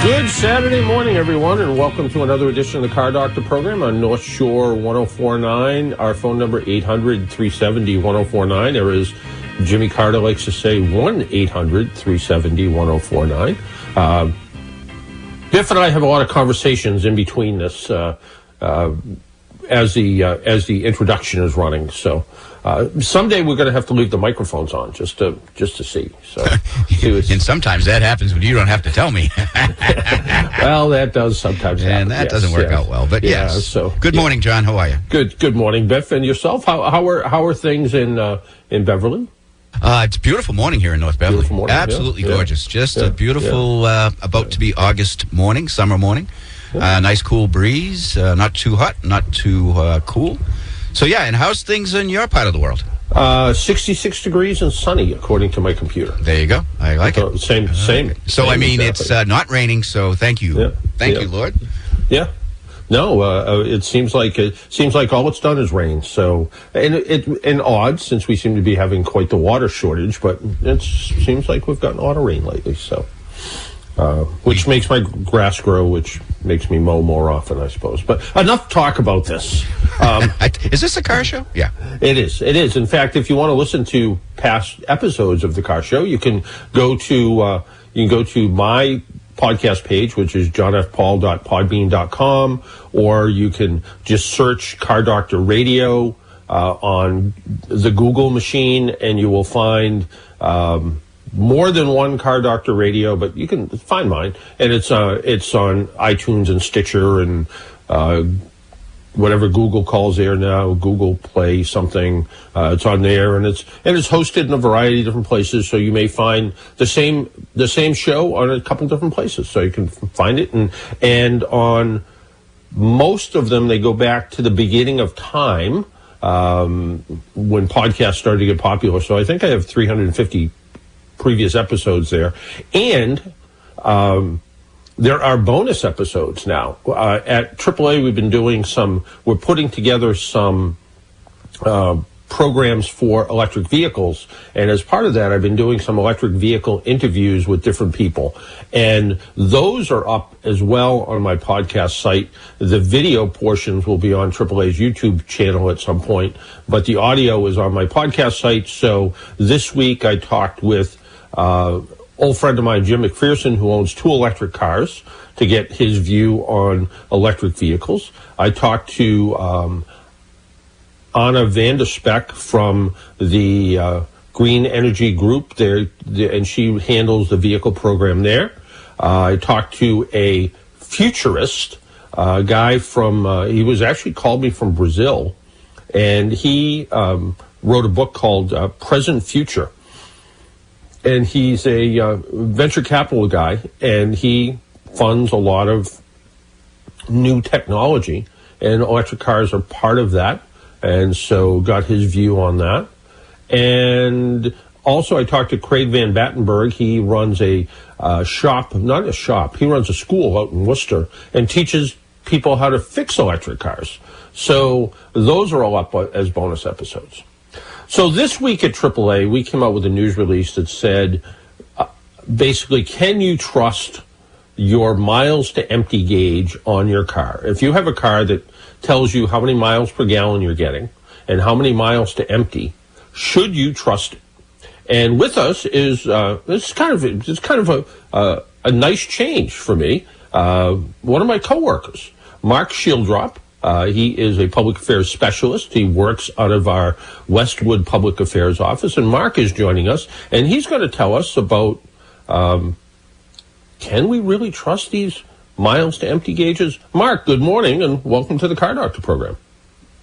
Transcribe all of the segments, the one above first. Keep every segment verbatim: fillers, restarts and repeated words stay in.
Good Saturday morning, everyone, and welcome to another edition of the Car Doctor program on North Shore ten forty-nine. Our phone number, eight hundred three seven zero one zero four nine. Or as Jimmy Carter likes to say, one eight hundred three seven zero one zero four nine. Uh, Biff and I have a lot of conversations in between this uh, uh, as the uh, as the introduction is running, so... Uh, someday we're going to have to leave the microphones on just to just to see. So, see and sometimes that happens when you don't have to tell me. Well, that does sometimes happen. And that yes, doesn't work yes. out well, but yeah, yes. So, good yeah. morning, John. How are you? Good Good morning, Biff. And yourself? How how are how are things in uh, in Beverly? Uh, it's a beautiful morning here in North Beverly. Morning, Absolutely yeah. gorgeous. Just yeah. a beautiful, yeah. uh, about to be August morning, summer morning. Yeah. Uh, nice cool breeze, uh, not too hot, not too uh, cool. So, yeah, and how's things in your part of the world? Uh, sixty-six degrees and sunny, according to my computer. There you go. I like so, it. Same. same. So, same I mean, exactly. it's uh, not raining, so thank you. Yeah. Thank yeah. you, Lord. Yeah. No, uh, it seems like it seems like all it's done is rain. So, and it, it and odd, since we seem to be having quite the water shortage, but it seems like we've gotten a lot of rain lately, so... Uh, which makes my grass grow, which makes me mow more often, I suppose. But enough talk about this. Um, is this a car show? Yeah. It is. It is. In fact, if you want to listen to past episodes of the car show, you can go to uh, you can go to my podcast page, which is john f paul dot podbean dot com, or you can just search Car Doctor Radio uh, on the Google machine, and you will find... Um, more than one Car Doctor Radio, but you can find mine, and it's uh it's on iTunes and Stitcher and uh whatever Google calls there now, Google Play something. Uh it's on there, and it's and it's hosted in a variety of different places, so you may find the same the same show on a couple different places, so you can find it. And and on most of them they go back to the beginning of time, um when podcasts started to get popular. So I think I have three hundred fifty previous episodes there, and um, there are bonus episodes now. Uh, at triple A, we've been doing some. We're putting together some uh, programs for electric vehicles, and as part of that, I've been doing some electric vehicle interviews with different people, and those are up as well on my podcast site. The video portions will be on triple A's YouTube channel at some point, but the audio is on my podcast site. So this week, I talked with. Uh, old friend of mine, Jim McPherson, who owns two electric cars, to get his view on electric vehicles. I talked to um, Anna Vanderspeck from the uh, Green Energy Group there, and she handles the vehicle program there. Uh, I talked to a futurist, a uh, guy from, uh, he was actually called me from Brazil, and he um, wrote a book called uh, Present Future. And he's a uh, venture capital guy, and he funds a lot of new technology, and electric cars are part of that, and so got his view on that. And also I talked to Craig Van Battenberg. He runs a uh, shop, not a shop, he runs a school out in Worcester and teaches people how to fix electric cars. So those are all up as bonus episodes. So this week at triple A, we came out with a news release that said, uh, basically, can you trust your miles to empty gauge on your car? If you have a car that tells you how many miles per gallon you're getting and how many miles to empty, should you trust it? And with us is uh, it's kind of it's kind of a uh, a nice change for me. Uh, one of my coworkers, Mark Schieldrop. Uh, he is a public affairs specialist. He works out of our Westwood Public Affairs office, and Mark is joining us, and he's going to tell us about um, can we really trust these miles to empty gauges? Mark, good morning, and welcome to the Car Doctor program.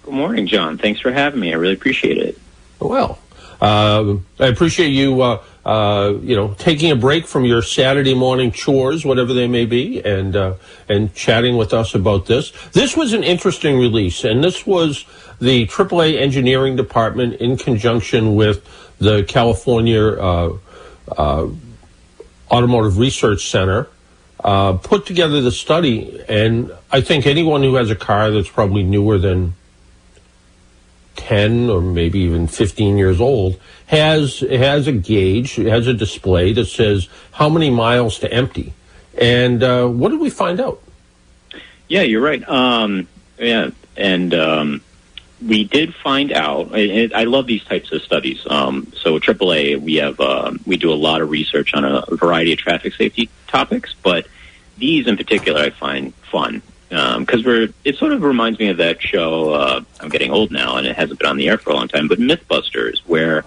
Good morning, John. Thanks for having me. I really appreciate it. Well, Uh, I appreciate you, uh, uh, you know, taking a break from your Saturday morning chores, whatever they may be, and uh, and chatting with us about this. This was an interesting release, and this was the triple A engineering department in conjunction with the California uh, uh, Automotive Research Center uh, put together the study. And I think anyone who has a car that's probably newer than ten or maybe even fifteen years old has has a gauge, has a display that says how many miles to empty. And uh, what did we find out? Yeah, you're right. Um, yeah, and um, we did find out. I, I love these types of studies. Um, so at triple A, we have uh, we do a lot of research on a variety of traffic safety topics, but these in particular I find fun. Because um, we're, it sort of reminds me of that show. Uh, I'm getting old now, and it hasn't been on the air for a long time. But Mythbusters, where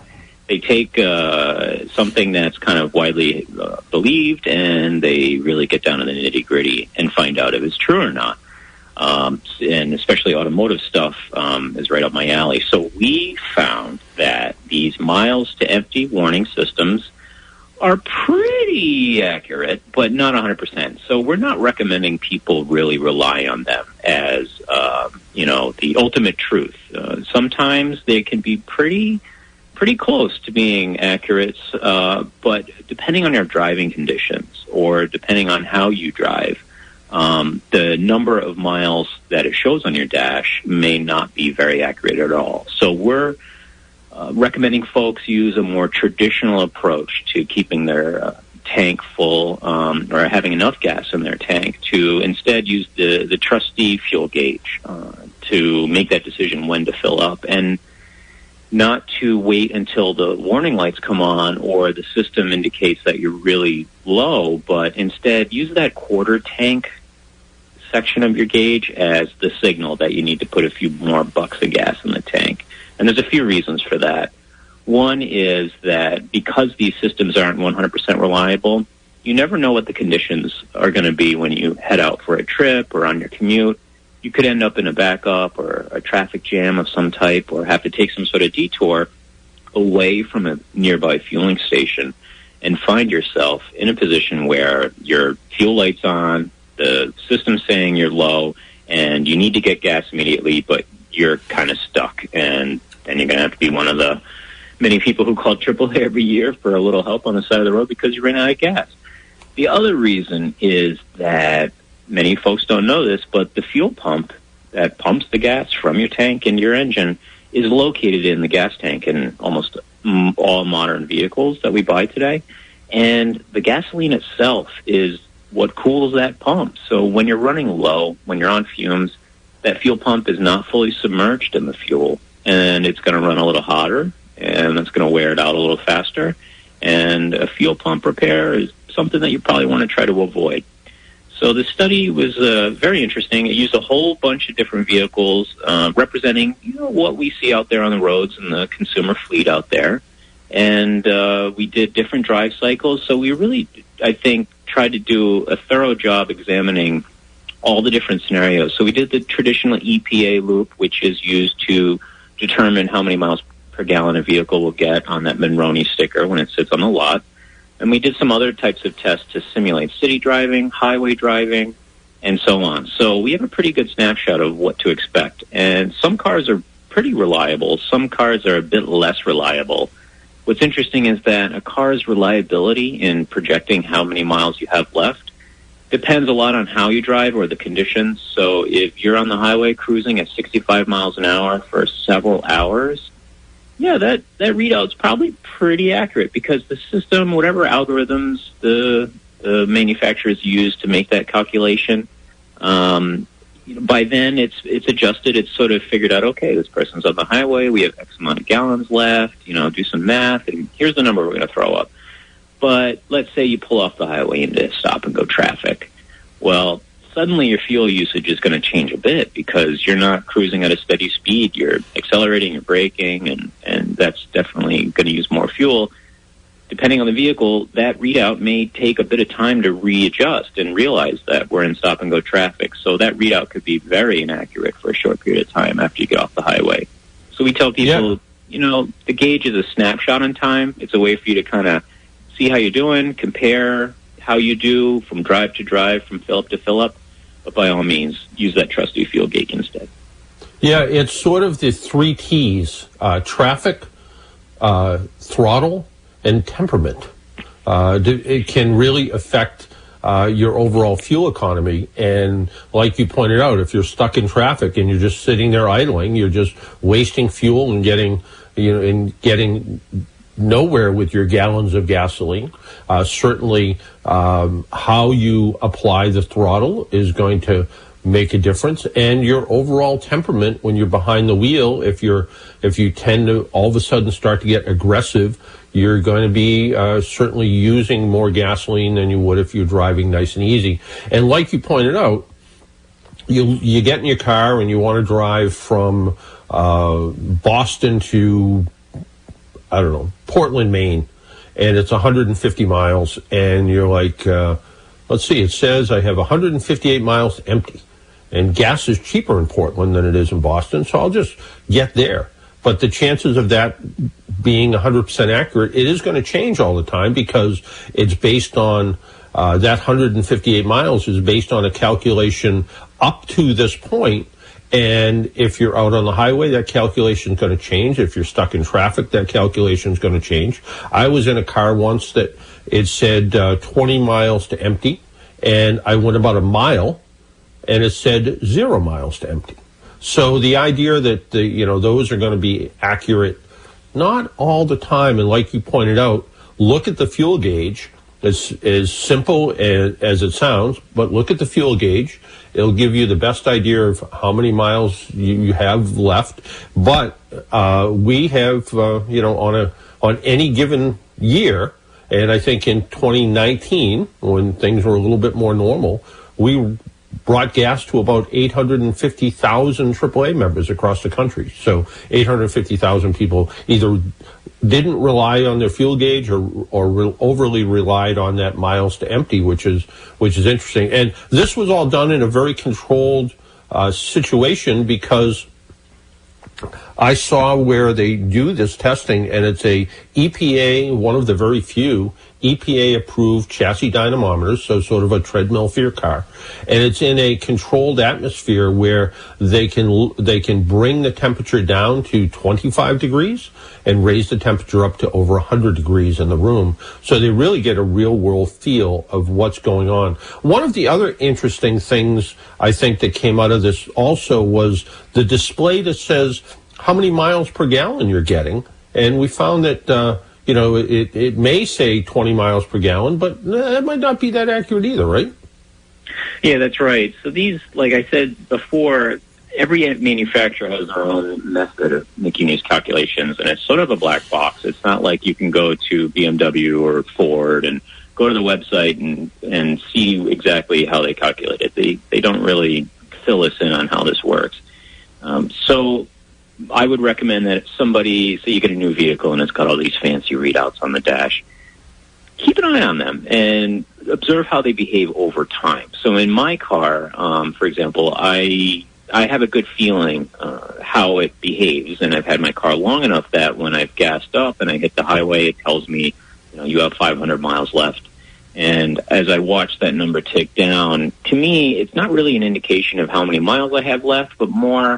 they take uh, something that's kind of widely uh, believed, and they really get down to the nitty gritty and find out if it's true or not. Um, and especially automotive stuff um, is right up my alley. So we found that these miles to empty warning systems are pretty accurate, but not one hundred percent. So we're not recommending people really rely on them as, uh, you know, the ultimate truth. Uh, sometimes they can be pretty, pretty close to being accurate, uh, but depending on your driving conditions or depending on how you drive, um, the number of miles that it shows on your dash may not be very accurate at all. So we're Uh, recommending folks use a more traditional approach to keeping their uh, tank full um, or having enough gas in their tank to instead use the, the trusty fuel gauge uh, to make that decision when to fill up and not to wait until the warning lights come on or the system indicates that you're really low, but instead use that quarter tank section of your gauge as the signal that you need to put a few more bucks of gas in the tank. And there's a few reasons for that. One is that because these systems aren't one hundred percent reliable, you never know what the conditions are going to be when you head out for a trip or on your commute. You could end up in a backup or a traffic jam of some type or have to take some sort of detour away from a nearby fueling station and find yourself in a position where your fuel light's on, the system's saying you're low, and you need to get gas immediately, but you're kind of stuck, and then you're going to have to be one of the many people who call triple A every year for a little help on the side of the road because you ran out of gas. The other reason is that many folks don't know this, but the fuel pump that pumps the gas from your tank into your engine is located in the gas tank in almost all modern vehicles that we buy today. And the gasoline itself is what cools that pump. So when you're running low, when you're on fumes, that fuel pump is not fully submerged in the fuel, and it's going to run a little hotter, and it's going to wear it out a little faster. And a fuel pump repair is something that you probably want to try to avoid. So the study was uh, very interesting. It used a whole bunch of different vehicles uh, representing, you know, what we see out there on the roads and the consumer fleet out there. And uh, we did different drive cycles. So we really, I think, tried to do a thorough job examining all the different scenarios. So we did the traditional E P A loop, which is used to determine how many miles per gallon a vehicle will get on that Monroney sticker when it sits on the lot. And we did some other types of tests to simulate city driving, highway driving, and so on. So we have a pretty good snapshot of what to expect. And some cars are pretty reliable. Some cars are a bit less reliable. What's interesting is that a car's reliability in projecting how many miles you have left depends a lot on how you drive or the conditions. So if you're on the highway cruising at sixty-five miles an hour for several hours, yeah, that, that readout's probably pretty accurate because the system, whatever algorithms the, the manufacturers use to make that calculation, um, you know, by then it's it's adjusted. It's sort of figured out, okay, this person's on the highway. We have X amount of gallons left. You know, do some math, and here's the number we're going to throw up. But let's say you pull off the highway into stop-and-go traffic. Well, suddenly your fuel usage is going to change a bit because you're not cruising at a steady speed. You're accelerating, you're braking, and, and that's definitely going to use more fuel. Depending on the vehicle, that readout may take a bit of time to readjust and realize that we're in stop-and-go traffic. So that readout could be very inaccurate for a short period of time after you get off the highway. So we tell people, yeah. you know, the gauge is a snapshot in time. It's a way for you to kind of see how you're doing, compare how you do from drive to drive, from fill-up to fill-up. But by all means, use that trusty fuel gauge instead. Yeah, it's sort of the three T's, uh, traffic, uh, throttle, and temperament. Uh, it can really affect uh, your overall fuel economy. And like you pointed out, if you're stuck in traffic and you're just sitting there idling, you're just wasting fuel and getting, you know, and getting nowhere with your gallons of gasoline. Uh, certainly, um, how you apply the throttle is going to make a difference, and your overall temperament when you're behind the wheel. If you're, if you tend to all of a sudden start to get aggressive, you're going to be uh, certainly using more gasoline than you would if you're driving nice and easy. And like you pointed out, you you get in your car and you want to drive from uh, Boston to, I don't know, Portland, Maine, and it's one hundred fifty miles, and you're like, uh, let's see, it says I have one hundred fifty-eight miles empty. And gas is cheaper in Portland than it is in Boston, so I'll just get there. But the chances of that being one hundred percent accurate, it is going to change all the time, because it's based on, uh, that one hundred fifty-eight miles is based on a calculation up to this point. And if you're out on the highway, that calculation is going to change. If you're stuck in traffic, that calculation is going to change. I was in a car once that it said uh, twenty miles to empty, and I went about a mile, and it said zero miles to empty. So the idea that the, you know, those are going to be accurate, not all the time. And like you pointed out, look at the fuel gauge. It's as simple as, as it sounds, but look at the fuel gauge. It'll give you the best idea of how many miles you have left. But uh, we have, uh, you know, on a on any given year, and I think in twenty nineteen, when things were a little bit more normal, we brought gas to about eight hundred fifty thousand triple A members across the country. So eight hundred fifty thousand people either didn't rely on their fuel gauge or or re- overly relied on that miles to empty, which is which is interesting. And this was all done in a very controlled uh, situation, because I saw where they do this testing, and it's a E P A, one of the very few E P A-approved chassis dynamometers, so sort of a treadmill for your car. And it's in a controlled atmosphere where they can they can bring the temperature down to twenty-five degrees and raise the temperature up to over one hundred degrees in the room. So they really get a real-world feel of what's going on. One of the other interesting things I think that came out of this also was the display that says how many miles per gallon you're getting. And we found that uh You know, it, it may say twenty miles per gallon, but that might not be that accurate either, right? Yeah, that's right. So these, like I said before, every manufacturer has their own method of making these calculations, and it's sort of a black box. It's not like you can go to B M W or Ford and go to the website and, and see exactly how they calculate it. They, they don't really fill us in on how this works. Um, so... I would recommend that if somebody, say you get a new vehicle and it's got all these fancy readouts on the dash, keep an eye on them and observe how they behave over time. So in my car, um, for example, I I have a good feeling uh, how it behaves, and I've had my car long enough that when I've gassed up and I hit the highway, it tells me, you know, you have five hundred miles left. And as I watch that number tick down, to me, it's not really an indication of how many miles I have left, but more,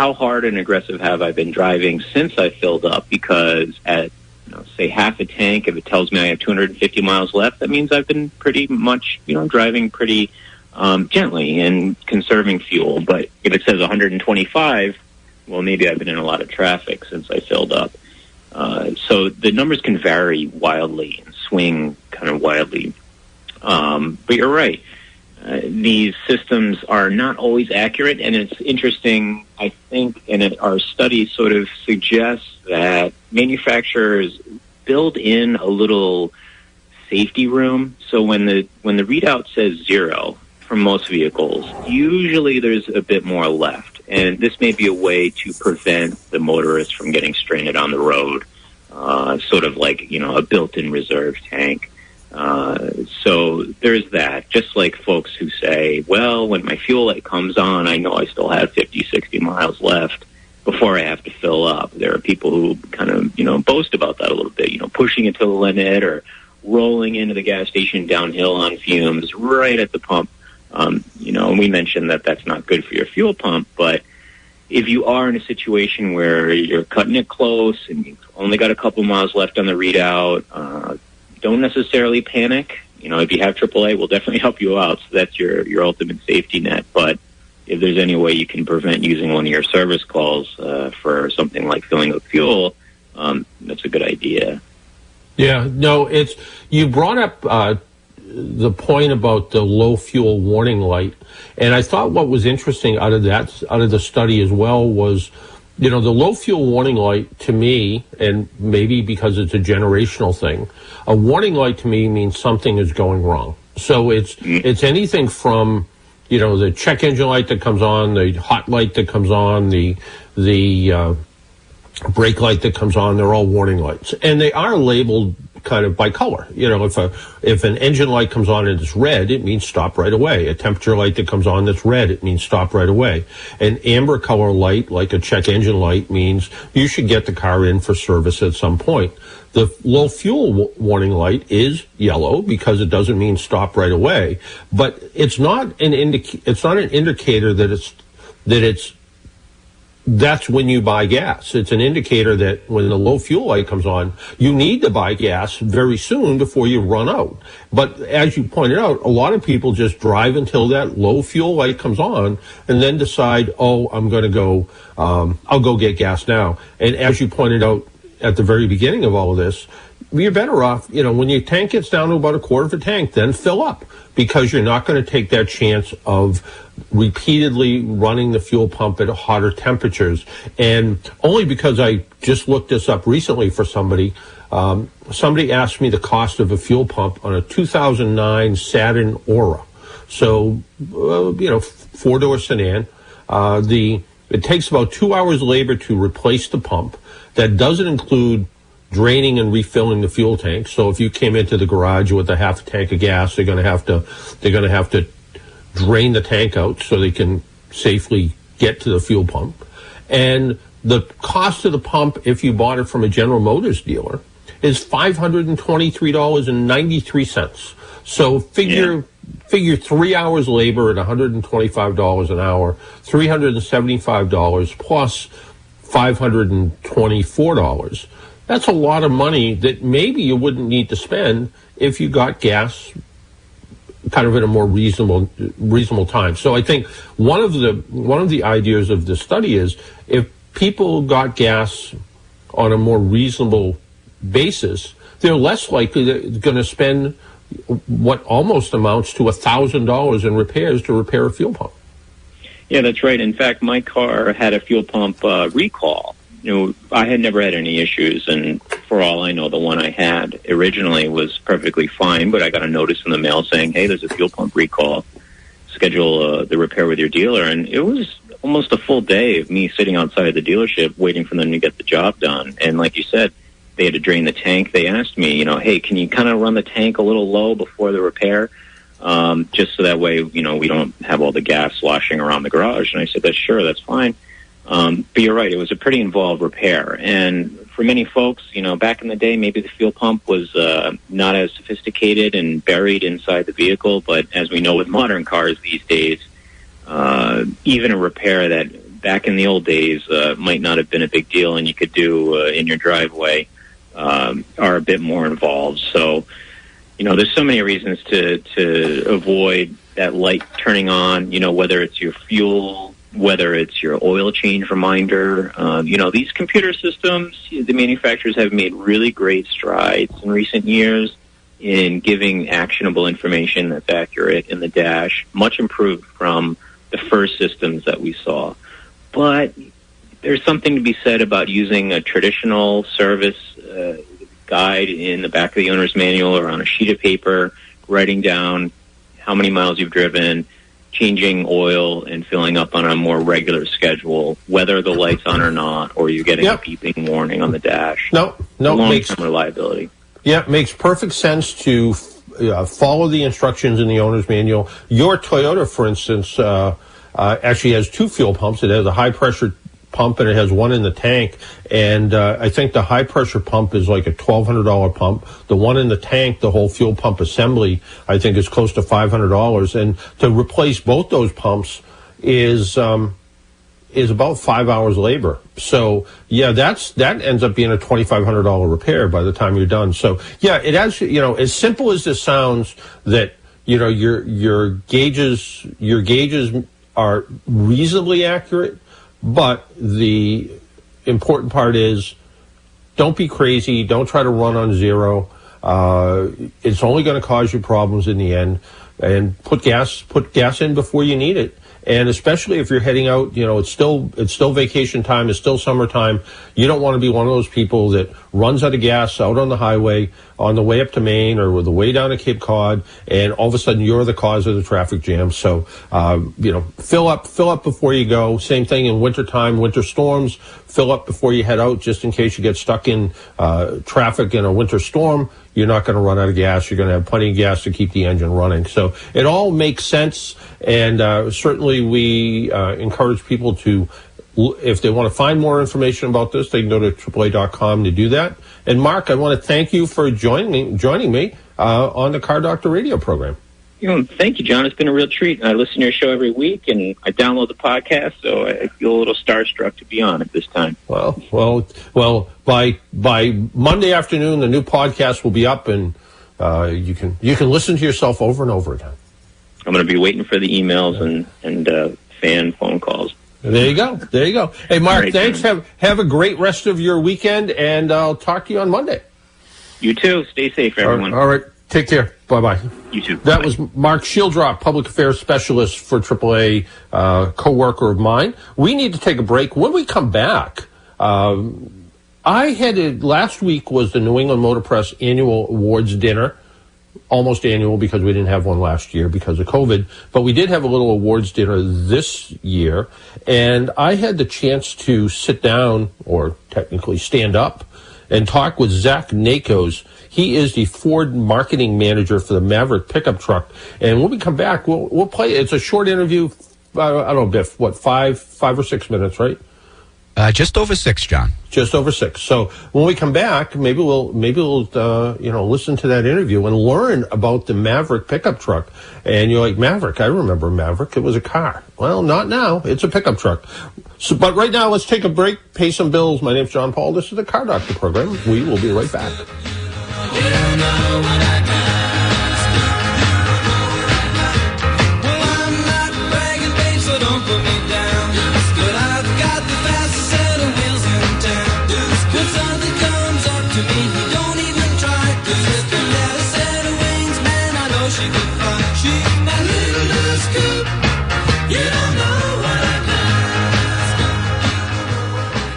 how hard and aggressive have I been driving since I filled up? Because at, you know, say, half a tank, if it tells me I have two hundred fifty miles left, that means I've been pretty much, you know, driving pretty um, gently and conserving fuel. But if it says one hundred twenty-five, well, maybe I've been in a lot of traffic since I filled up. Uh, so the numbers can vary wildly and swing kind of wildly. Um, but you're right. Uh, these systems are not always accurate, and it's interesting, I think, and it, our study sort of suggests that manufacturers build in a little safety room. So when the when the readout says zero for most vehicles, usually there's a bit more left, and this may be a way to prevent the motorist from getting stranded on the road, uh, sort of like, you know, a built-in reserve tank. Uh, so there's that, just like folks who say, well, when my fuel light comes on, I know I still have fifty, sixty miles left. before I have to fill up. There are people who kind of, you know, boast about that a little bit, you know, pushing it to the limit or rolling into the gas station downhill on fumes right at the pump. Um, you know, and we mentioned that that's not good for your fuel pump, but if you are in a situation where you're cutting it close and you've only got a couple miles left on the readout, uh, don't necessarily panic. You know, if you have triple A, we'll definitely help you out. So that's your, your ultimate safety net. But if there's any way you can prevent using one of your service calls uh, for something like filling up fuel, um, that's a good idea. Yeah, no, it's you brought up uh, the point about the low fuel warning light. And I thought what was interesting out of that, out of the study as well, was, you know, the low fuel warning light to me, and maybe because it's a generational thing, a warning light to me means something is going wrong. So it's it's anything from, you know, the check engine light that comes on, the hot light that comes on, the the uh, brake light that comes on. They're all warning lights, and they are labeled kind of by color. You know, if a if an engine light comes on and it's red, it means stop right away. A temperature light that comes on that's red, it means stop right away. An amber color light, like a check engine light, means you should get the car in for service at some point. The low fuel warning light is yellow because it doesn't mean stop right away, but it's not an indic it's not an indicator that it's that it's that's when you buy gas. It's an indicator that when the low fuel light comes on, you need to buy gas very soon before you run out. But as you pointed out, a lot of people just drive until that low fuel light comes on and then decide, oh, I'm going to go, um, I'll go get gas now. And as you pointed out at the very beginning of all of this, you're better off, you know, when your tank gets down to about a quarter of a tank, then fill up, because you're not going to take that chance of repeatedly running the fuel pump at hotter temperatures. And only because I just looked this up recently for somebody, um, somebody asked me the cost of a fuel pump on a two thousand nine Saturn Aura. So, uh, you know, four-door sedan. Uh, the it takes about two hours labor to replace the pump. That doesn't include draining and refilling the fuel tank. So if you came into the garage with a half a tank of gas, they're going to have to they're going to have to drain the tank out so they can safely get to the fuel pump. And the cost of the pump, if you bought it from a General Motors dealer, is five hundred and twenty three dollars and ninety three cents. So figure yeah. figure three hours labor at one hundred and twenty five dollars an hour, three hundred and seventy five dollars plus five hundred and twenty four dollars. That's a lot of money that maybe you wouldn't need to spend if you got gas kind of at a more reasonable reasonable time. So I think one of the one of the ideas of this study is if people got gas on a more reasonable basis, they're less likely to going to spend what almost amounts to a thousand dollars in repairs to repair a fuel pump. Yeah, that's right. In fact, my car had a fuel pump uh, recall. You know, I had never had any issues, and for all I know, the one I had originally was perfectly fine, but I got a notice in the mail saying, hey, there's a fuel pump recall. Schedule uh, the repair with your dealer. And it was almost a full day of me sitting outside the dealership waiting for them to get the job done. And like you said, they had to drain the tank. They asked me, you know, hey, can you kind of run the tank a little low before the repair? Um, just so that way, you know, we don't have all the gas washing around the garage. And I said, that's sure, that's fine. Um, but you're right, it was a pretty involved repair. And for many folks, you know, back in the day, maybe the fuel pump was uh, not as sophisticated and buried inside the vehicle. But as we know with modern cars these days, uh, even a repair that back in the old days uh, might not have been a big deal and you could do uh, in your driveway um, are a bit more involved. So, you know, there's so many reasons to, to avoid that light turning on, you know, whether it's your fuel, whether it's your oil change reminder. Um, you know, these computer systems, the manufacturers have made really great strides in recent years in giving actionable information that's accurate in the dash, much improved from the first systems that we saw. But there's something to be said about using a traditional service uh, guide in the back of the owner's manual or on a sheet of paper, writing down how many miles you've driven, changing oil and filling up on a more regular schedule, whether the light's on or not, or you're getting yep. a beeping warning on the dash. No, no. Long-term reliability. Yeah, it makes perfect sense to uh, follow the instructions in the owner's manual. Your Toyota, for instance, uh, uh, actually has two fuel pumps. It has a high-pressure pump, and it has one in the tank. And uh, I think the high-pressure pump is like a twelve hundred dollars pump. The one in the tank, the whole fuel pump assembly, I think is close to five hundred dollars. And to replace both those pumps is um, is about five hours labor. So, yeah, that's that ends up being a twenty-five hundred dollars repair by the time you're done. So, yeah, it actually, you know, as simple as this sounds, that, you know, your your gauges your gauges are reasonably accurate, but the important part is don't be crazy. Don't try to run on zero. Uh, it's only going to cause you problems in the end. And put gas put gas in before you need it. And especially if you're heading out, you know, it's still it's still vacation time. It's still summertime. You don't want to be one of those people that runs out of gas out on the highway on the way up to Maine or the way down to Cape Cod, and all of a sudden you're the cause of the traffic jam. So, uh, you know, fill up, fill up before you go. Same thing in wintertime, winter storms. Fill up before you head out, just in case you get stuck in uh, traffic in a winter storm. You're not going to run out of gas. You're going to have plenty of gas to keep the engine running. So it all makes sense, and uh, certainly we uh, encourage people to, if they want to find more information about this, they can go to triple A dot com to do that. And, Mark, I want to thank you for joining, joining me uh, on the Car Doctor Radio program. You know, thank you, John. It's been a real treat. I listen to your show every week, and I download the podcast, so I feel a little starstruck to be on at this time. Well, well, well. By by Monday afternoon, the new podcast will be up, and uh, you can you can listen to yourself over and over again. I'm going to be waiting for the emails and and uh, fan phone calls. There you go. There you go. Hey, Mark. Right, thanks. John. Have have a great rest of your weekend, and I'll talk to you on Monday. You too. Stay safe, everyone. All right. All right. Take care. Bye-bye. You too. That Bye. was Mark Schieldrop, public affairs specialist for triple A, uh, co-worker of mine. We need to take a break. When we come back, um, I headed, last week was the New England Motor Press annual awards dinner, almost annual because we didn't have one last year because of COVID, but we did have a little awards dinner this year, and I had the chance to sit down, or technically stand up, and talk with Zach Nakos. He is the Ford marketing manager for the Maverick pickup truck. And when we come back, we'll we'll play. It's a short interview. I don't know, Biff, what, five five or six minutes, right? Uh, just over six, John. Just over six. So when we come back, maybe we'll maybe we'll uh, you know, listen to that interview and learn about the Maverick pickup truck. And you're like, Maverick? I remember Maverick. It was a car. Well, not now. It's a pickup truck. So, but right now, let's take a break, pay some bills. My name's John Paul. This is the Car Doctor program. We will be right back. You don't know what I got. Well, I'm not bragging, babe, so don't put me down. But I've got the fastest set of wheels in town. When something comes up to me, you don't even try. Cause if you had a set of wings, man, I know she could fly. She's my little loose coupe. You don't know what I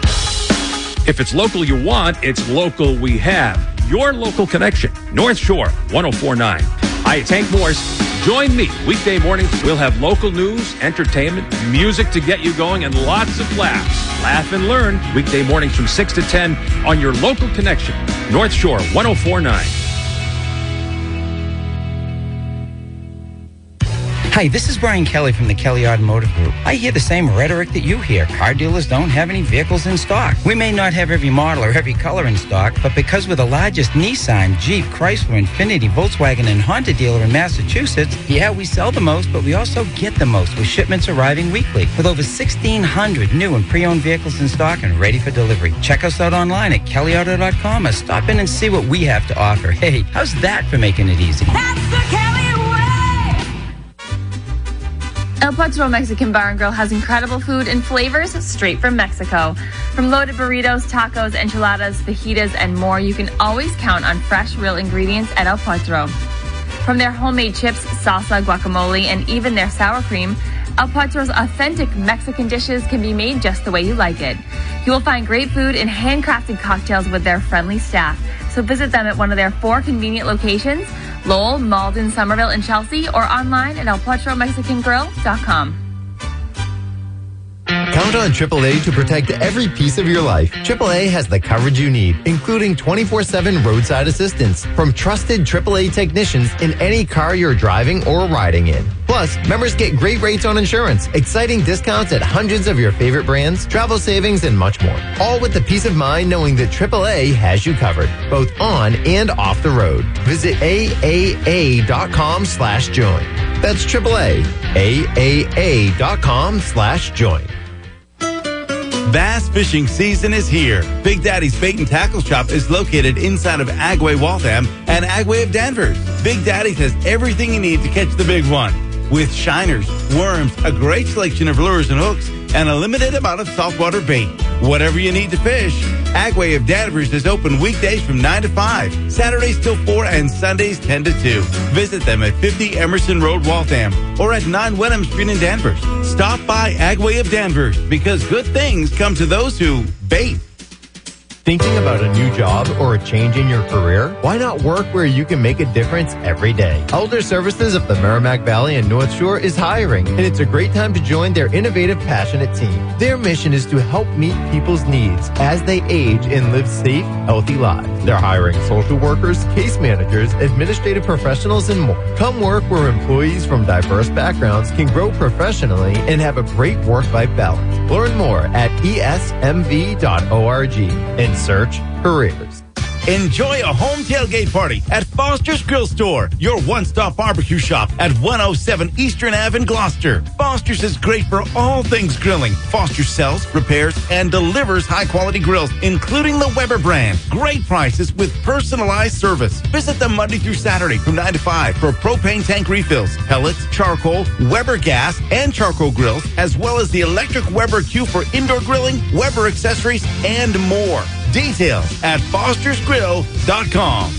got. If it's local you want, it's local we have. Your local connection, North Shore ten forty-nine. I, Tank Morse, join me weekday mornings. We'll have local news, entertainment, music to get you going, and lots of laughs. Laugh and learn weekday mornings from six to ten on your local connection, North Shore ten forty-nine. Hi, this is Brian Kelly from the Kelly Automotive Group. I hear the same rhetoric that you hear. Car dealers don't have any vehicles in stock. We may not have every model or every color in stock, but because we're the largest Nissan, Jeep, Chrysler, Infiniti, Volkswagen, and Honda dealer in Massachusetts, yeah, we sell the most, but we also get the most, with shipments arriving weekly, with over sixteen hundred new and pre-owned vehicles in stock and ready for delivery. Check us out online at kelly auto dot com or stop in and see what we have to offer. Hey, how's that for making it easy? That's the Kelly way! El Patrón Mexican Bar and Grill has incredible food and flavors straight from Mexico. From loaded burritos, tacos, enchiladas, fajitas, and more, you can always count on fresh, real ingredients at El Patrón. From their homemade chips, salsa, guacamole, and even their sour cream, El Patrón's authentic Mexican dishes can be made just the way you like it. You will find great food and handcrafted cocktails with their friendly staff. So visit them at one of their four convenient locations, Lowell, Malden, Somerville, and Chelsea, or online at el patron mexican grill dot com. Count on triple A to protect every piece of your life. triple A has the coverage you need, including twenty-four seven roadside assistance from trusted triple A technicians in any car you're driving or riding in. Plus, members get great rates on insurance, exciting discounts at hundreds of your favorite brands, travel savings, and much more. All with the peace of mind knowing that triple A has you covered, both on and off the road. Visit A A A dot com slash join. That's triple A. A A A dot com slash join. Bass fishing season is here. Big Daddy's Bait and Tackle Shop is located inside of Agway Waltham and Agway of Danvers. Big Daddy's has everything you need to catch the big one, with shiners, worms, a great selection of lures and hooks, and a limited amount of saltwater bait. Whatever you need to fish, Agway of Danvers is open weekdays from nine to five, Saturdays till four, and Sundays ten to two. Visit them at fifty Emerson Road, Waltham, or at nine Wenham Street in Danvers. Stop by Agway of Danvers, because good things come to those who bait. Thinking about a new job or a change in your career? Why not work where you can make a difference every day? Elder Services of the Merrimack Valley and North Shore is hiring, and it's a great time to join their innovative, passionate team. Their mission is to help meet people's needs as they age and live safe, healthy lives. They're hiring social workers, case managers, administrative professionals, and more. Come work where employees from diverse backgrounds can grow professionally and have a great work-life balance. Learn more at E S M V dot org. And search careers. Enjoy a home tailgate party at Foster's Grill Store, your one-stop barbecue shop at one oh seven Eastern Avenue in Gloucester. Foster's is great for all things grilling. Foster's sells, repairs, and delivers high-quality grills, including the Weber brand. Great prices with personalized service. Visit them Monday through Saturday from nine to five for propane tank refills, pellets, charcoal, Weber gas, and charcoal grills, as well as the electric Weber Q for indoor grilling, Weber accessories, and more. Details at fosters grill dot com.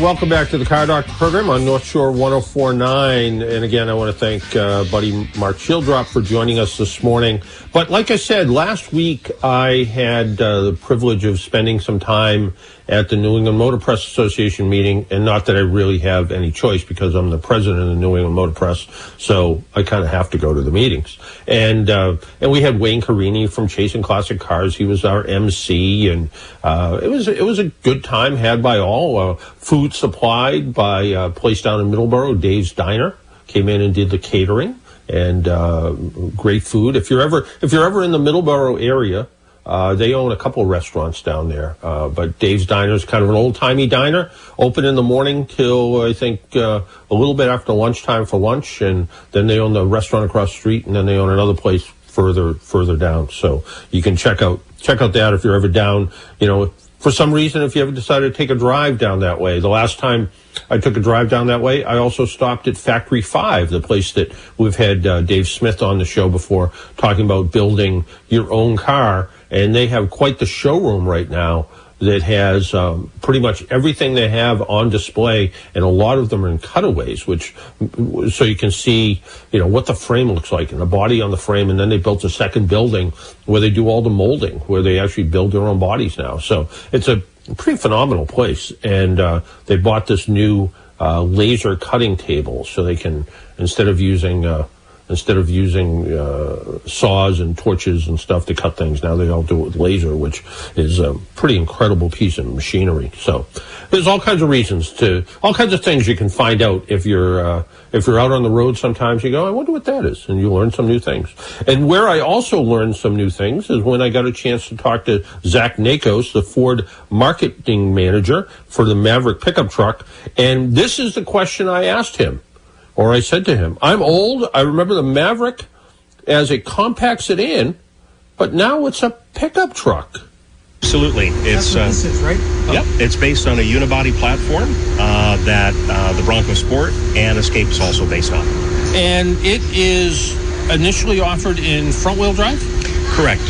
Welcome back to the Car Doctor program on North Shore ten forty-nine. And again, I want to thank uh, buddy Mark Schieldrop for joining us this morning. But like I said, last week I had uh, the privilege of spending some time at the New England Motor Press Association meeting. And not that I really have any choice, because I'm the president of the New England Motor Press, so I kind of have to go to the meetings. And uh, and we had Wayne Carini from Chasing Classic Cars. He was our M C, and uh, it was it was a good time had by all. Uh, food supplied by a place down in Middleborough, Dave's Diner, came in and did the catering, and uh, great food. If you're ever if you're ever in the Middleborough area, uh, they own a couple of restaurants down there. Uh, but Dave's Diner is kind of an old timey diner, open in the morning till I think uh, a little bit after lunchtime for lunch, and then they own the restaurant across the street, and then they own another place further further down. So you can check out check out that if you're ever down, you know. For some reason, if you ever decided to take a drive down that way. The last time I took a drive down that way, I also stopped at Factory five, the place that we've had uh, Dave Smith on the show before, talking about building your own car. And they have quite the showroom right now that has um, pretty much everything they have on display. And a lot of them are in cutaways, which so you can see, you know, what the frame looks like and the body on the frame. And then they built a second building where they do all the molding, where they actually build their own bodies now. So it's a pretty phenomenal place. And uh, they bought this new uh, laser cutting table, so they can, instead of using uh, instead of using uh, saws and torches and stuff to cut things, now they all do it with laser, which is a pretty incredible piece of machinery. So there's all kinds of reasons to, all kinds of things you can find out if you're uh, if you're out on the road. Sometimes you go, I wonder what that is, and you learn some new things. And where I also learned some new things is when I got a chance to talk to Zach Nakos, the Ford marketing manager for the Maverick pickup truck, and this is the question I asked him. Or I said to him, I'm old. I remember the Maverick as a compact sedan, but now it's a pickup truck. Absolutely. It's, That's what uh, this is, right? Oh. Yep. It's based on a unibody platform uh, that uh, the Bronco Sport and Escape is also based on. And it is initially offered in front-wheel drive? Correct.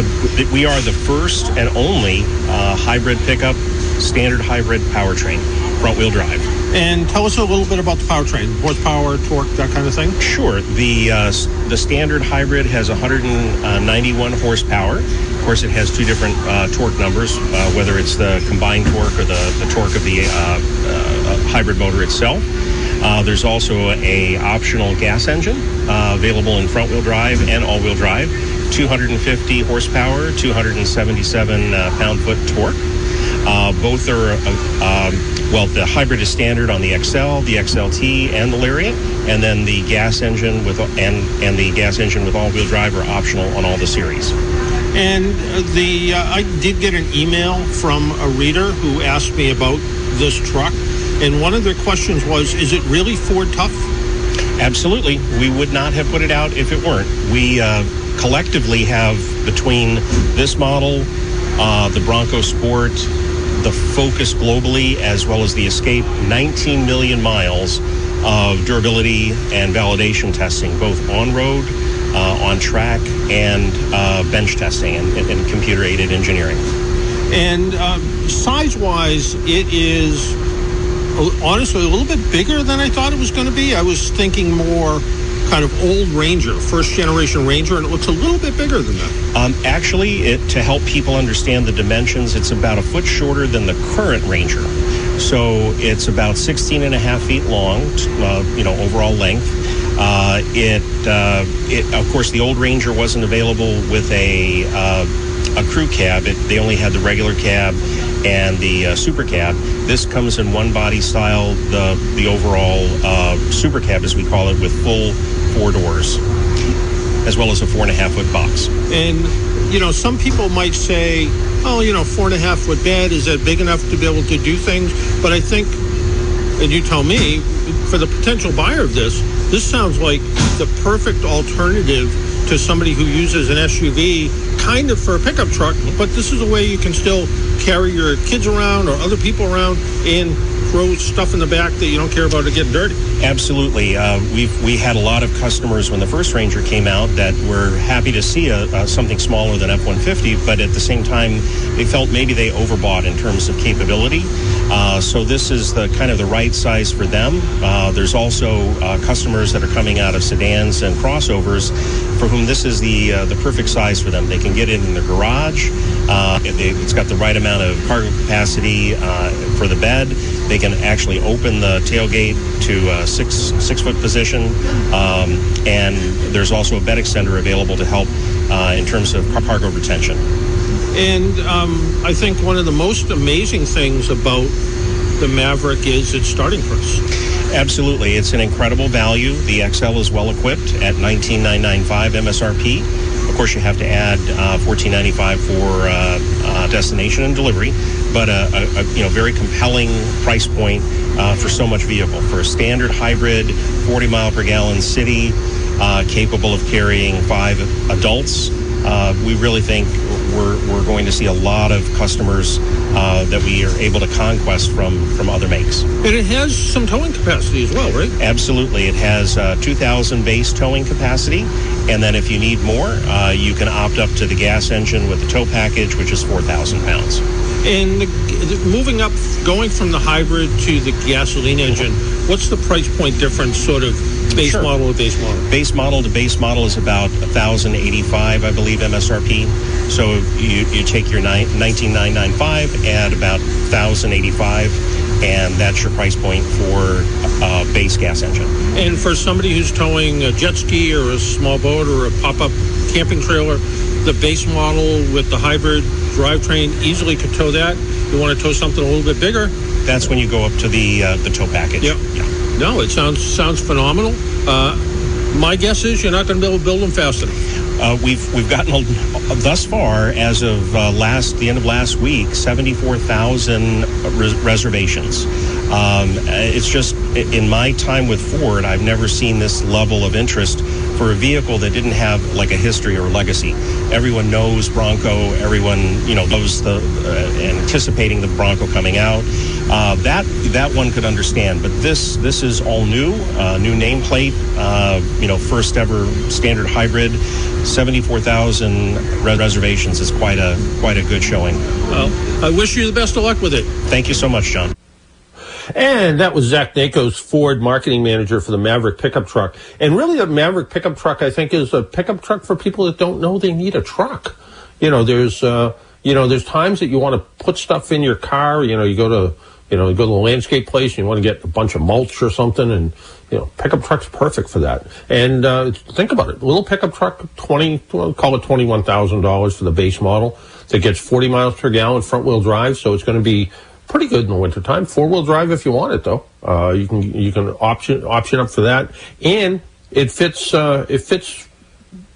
The, we are the first and only uh, hybrid pickup standard hybrid powertrain, front-wheel drive. And tell us a little bit about the powertrain, horsepower, torque, that kind of thing. Sure. The uh, the standard hybrid has one hundred ninety-one horsepower. Of course, it has two different uh, torque numbers, uh, whether it's the combined torque or the, the torque of the uh, uh, hybrid motor itself. Uh, there's also a optional gas engine uh, available in front-wheel drive and all-wheel drive, two hundred fifty horsepower, two hundred seventy-seven uh, pound-foot torque. Uh, both are, uh, uh, well, the hybrid is standard on the X L, the X L T, and the Lariat, and then the gas engine with and and the gas engine with all-wheel drive are optional on all the series. And the uh, I did get an email from a reader who asked me about this truck. And one of their questions was, is it really Ford tough? Absolutely. We would not have put it out if it weren't. We uh, collectively have, between this model, uh, the Bronco Sport, the Focus globally, as well as the Escape, nineteen million miles of durability and validation testing, both on-road, uh, on-track, and uh, bench testing and, and, and computer-aided engineering. And uh, size-wise, it is... honestly, a little bit bigger than I thought it was going to be. I was thinking more kind of old Ranger, first-generation Ranger, and it looks a little bit bigger than that. Um, actually, it, to help people understand the dimensions, it's about a foot shorter than the current Ranger. So it's about sixteen and a half feet long, uh, you know, overall length. Uh, it, uh, it, of course, the old Ranger wasn't available with a, uh, a crew cab. It, they only had the regular cab and the uh, Super Cab. This comes in one body style, the the overall uh, Super Cab, as we call it, with full four doors, as well as a four and a half foot box. And, you know, some people might say, oh, you know, four and a half foot bed, is that big enough to be able to do things? But I think, and you tell me, for the potential buyer of this, this sounds like the perfect alternative to somebody who uses an S U V kind of for a pickup truck, but this is a way you can still carry your kids around or other people around and throw stuff in the back that you don't care about to get dirty. Absolutely. Uh, we've we had a lot of customers when the first Ranger came out that were happy to see a, uh, something smaller than F one fifty, but at the same time, they felt maybe they overbought in terms of capability. Uh, so this is the kind of the right size for them. Uh, there's also uh, customers that are coming out of sedans and crossovers for whom this is the uh, the perfect size for them. They can get it in their garage. Uh, they, it's got the right amount of cargo capacity uh, for the bed. They can actually open the tailgate to a six, six-foot position. Um, and there's also a bed extender available to help uh, in terms of cargo retention. And um, I think one of the most amazing things about the Maverick is its starting price. Absolutely. It's an incredible value. The X L is well-equipped at nineteen thousand nine hundred ninety-five dollars M S R P. Of course, you have to add uh, fourteen ninety-five for uh, uh, destination and delivery, but a, a, a you know very compelling price point uh, for so much vehicle. For a standard hybrid, forty mile per gallon city, uh, capable of carrying five adults, uh, we really think we're we're going to see a lot of customers uh, that we are able to conquest from from other makes. And it has some towing capacity as well, right? Absolutely, it has uh, two thousand base towing capacity. And then if you need more, uh, you can opt up to the gas engine with the tow package, which is four thousand pounds. And the, the, moving up, going from the hybrid to the gasoline engine, what's the price point difference, sort of base sure. model to base model? Base model to base model is about one thousand eighty-five dollars, I believe, M S R P. So you, you take your nineteen thousand nine hundred ninety-five dollars, add about one thousand eighty-five dollars. And that's your price point for a base gas engine. And for somebody who's towing a jet ski or a small boat or a pop-up camping trailer, the base model with the hybrid drivetrain easily could tow that. You want to tow something a little bit bigger? That's when you go up to the uh, the tow package. Yep. Yeah. No, it sounds sounds phenomenal. Uh, my guess is you're not going to be able to build them fast enough. Uh, we've we've gotten uh, thus far as of uh, last the end of last week seventy-four thousand res- reservations. Um, it's just in my time with Ford, I've never seen this level of interest for a vehicle that didn't have like a history or legacy. Everyone knows Bronco. Everyone, you know, knows the uh, anticipating the Bronco coming out. Uh, that that one could understand, but this this is all new, uh, new nameplate. Uh, you know, first ever standard hybrid. seventy-four thousand reservations is quite a quite a good showing. Well, I wish you the best of luck with it. Thank you so much, John. And that was Zach Nakos, Ford marketing manager for the Maverick pickup truck. And really, the Maverick pickup truck, I think, is a pickup truck for people that don't know they need a truck. You know, there's, uh, you know, there's times that you want to put stuff in your car. You know, you go to, you know, you go to the landscape place and you want to get a bunch of mulch or something, and, you know, pickup truck's perfect for that. And, uh, think about it. A little pickup truck, twenty, well, call it twenty-one thousand dollars for the base model that gets forty miles per gallon front wheel drive. So it's going to be pretty good in the wintertime. Four-wheel drive if you want it, though. Uh, you can you can option option up for that, and it fits. Uh, it fits.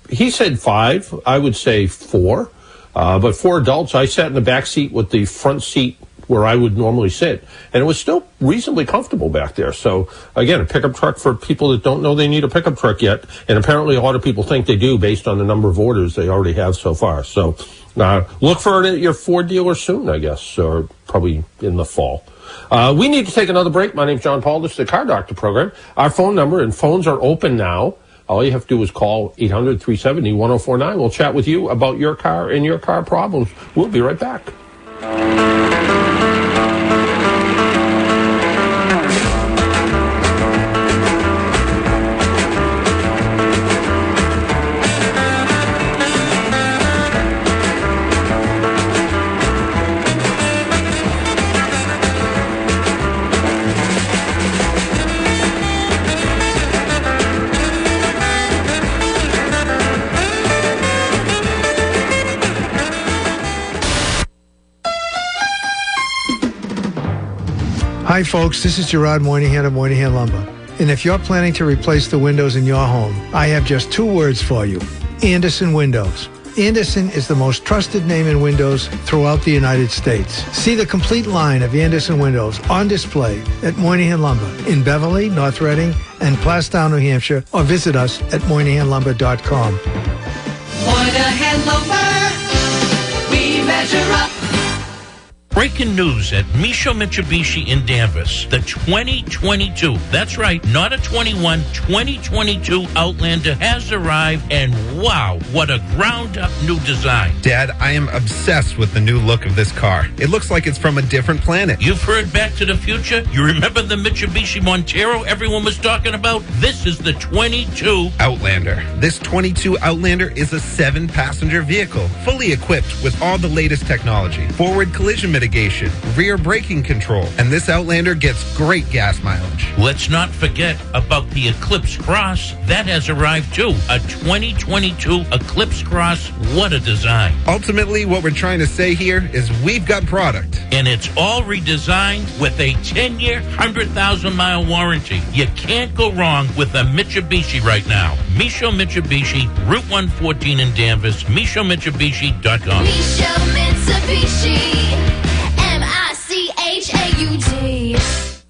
He said five. I would say four, uh, but four adults. I sat in the back seat with the front seat where I would normally sit, and it was still reasonably comfortable back there. So again, a pickup truck for people that don't know they need a pickup truck yet, and apparently a lot of people think they do based on the number of orders they already have so far. So. Uh, look for it at your Ford dealer soon, I guess, or probably in the fall. Uh, we need to take another break. My name's John Paul. This is the Car Doctor program. Our phone number, and phones are open now. All you have to do is call eight hundred, three seven zero, one zero four nine. We'll chat with you about your car and your car problems. We'll be right back. Hi folks, this is Gerard Moynihan of Moynihan Lumber. And if you're planning to replace the windows in your home, I have just two words for you: Anderson Windows. Anderson is the most trusted name in windows throughout the United States. See the complete line of Anderson windows on display at Moynihan Lumber in Beverly, North Reading, and Plastown, New Hampshire, or visit us at moynihan lumber dot com. Moynihan Lumber, we measure up. Breaking news at Michio Mitsubishi in Danvers. The twenty twenty-two, that's right, not a twenty-one, twenty twenty-two Outlander has arrived, and wow, what a ground-up new design. Dad, I am obsessed with the new look of this car. It looks like it's from a different planet. You've heard Back to the Future? You remember the Mitsubishi Montero everyone was talking about? This is the twenty-two Outlander. This twenty-two Outlander is a seven-passenger vehicle, fully equipped with all the latest technology. Forward collision mitigation, rear braking control, and this Outlander gets great gas mileage. Let's not forget about the Eclipse Cross. That has arrived too. A twenty twenty-two Eclipse Cross. What a design. Ultimately, what we're trying to say here is we've got product. And it's all redesigned with a ten-year, one hundred thousand mile warranty. You can't go wrong with a Mitsubishi right now. Michio Mitsubishi, Route one fourteen in Danvers, michio mitsubishi dot com. Michio Mitsubishi.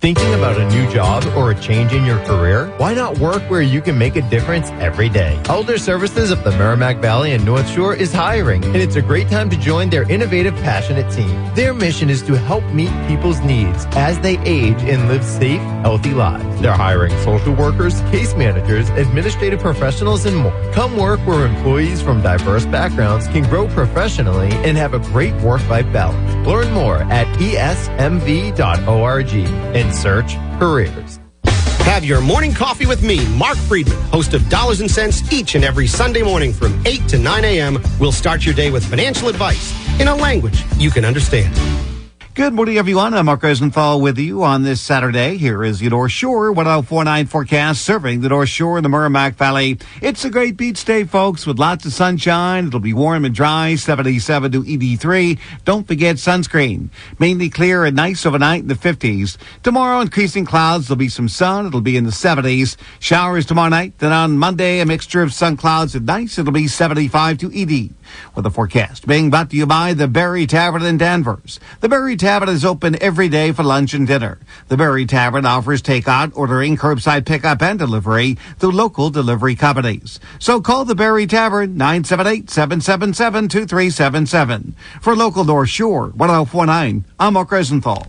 Thinking about a new job or a change in your career? Why not work where you can make a difference every day? Elder Services of the Merrimack Valley and North Shore is hiring, and it's a great time to join their innovative, passionate team. Their mission is to help meet people's needs as they age and live safe, healthy lives. They're hiring social workers, case managers, administrative professionals, and more. Come work where employees from diverse backgrounds can grow professionally and have a great work-life balance. Learn more at e s m v dot org. And search careers. Have your morning coffee with me, Mark Friedman, host of Dollars and Cents, each and every Sunday morning from eight to nine a.m. We'll start your day with financial advice in a language you can understand. Good morning, everyone. I'm Mark Rosenthal with you on this Saturday. Here is your North Shore ten forty-nine forecast serving the North Shore and the Merrimack Valley. It's a great beach day, folks, with lots of sunshine. It'll be warm and dry, seventy-seven to eighty-three. Don't forget sunscreen. Mainly clear and nice overnight in the fifties. Tomorrow, increasing clouds. There'll be some sun. It'll be in the seventies. Showers tomorrow night. Then on Monday, a mixture of sun, clouds, and nice. It'll be seventy-five to eighty. With the forecast being brought to you by the Berry Tavern in Danvers. The Berry Tavern is open every day for lunch and dinner. The Berry Tavern offers takeout, ordering, curbside pickup, and delivery through local delivery companies. So call the Berry Tavern, nine seven eight, seven seven seven, two three seven seven. For local North Shore, ten forty-nine, I'm Mark Rosenthal.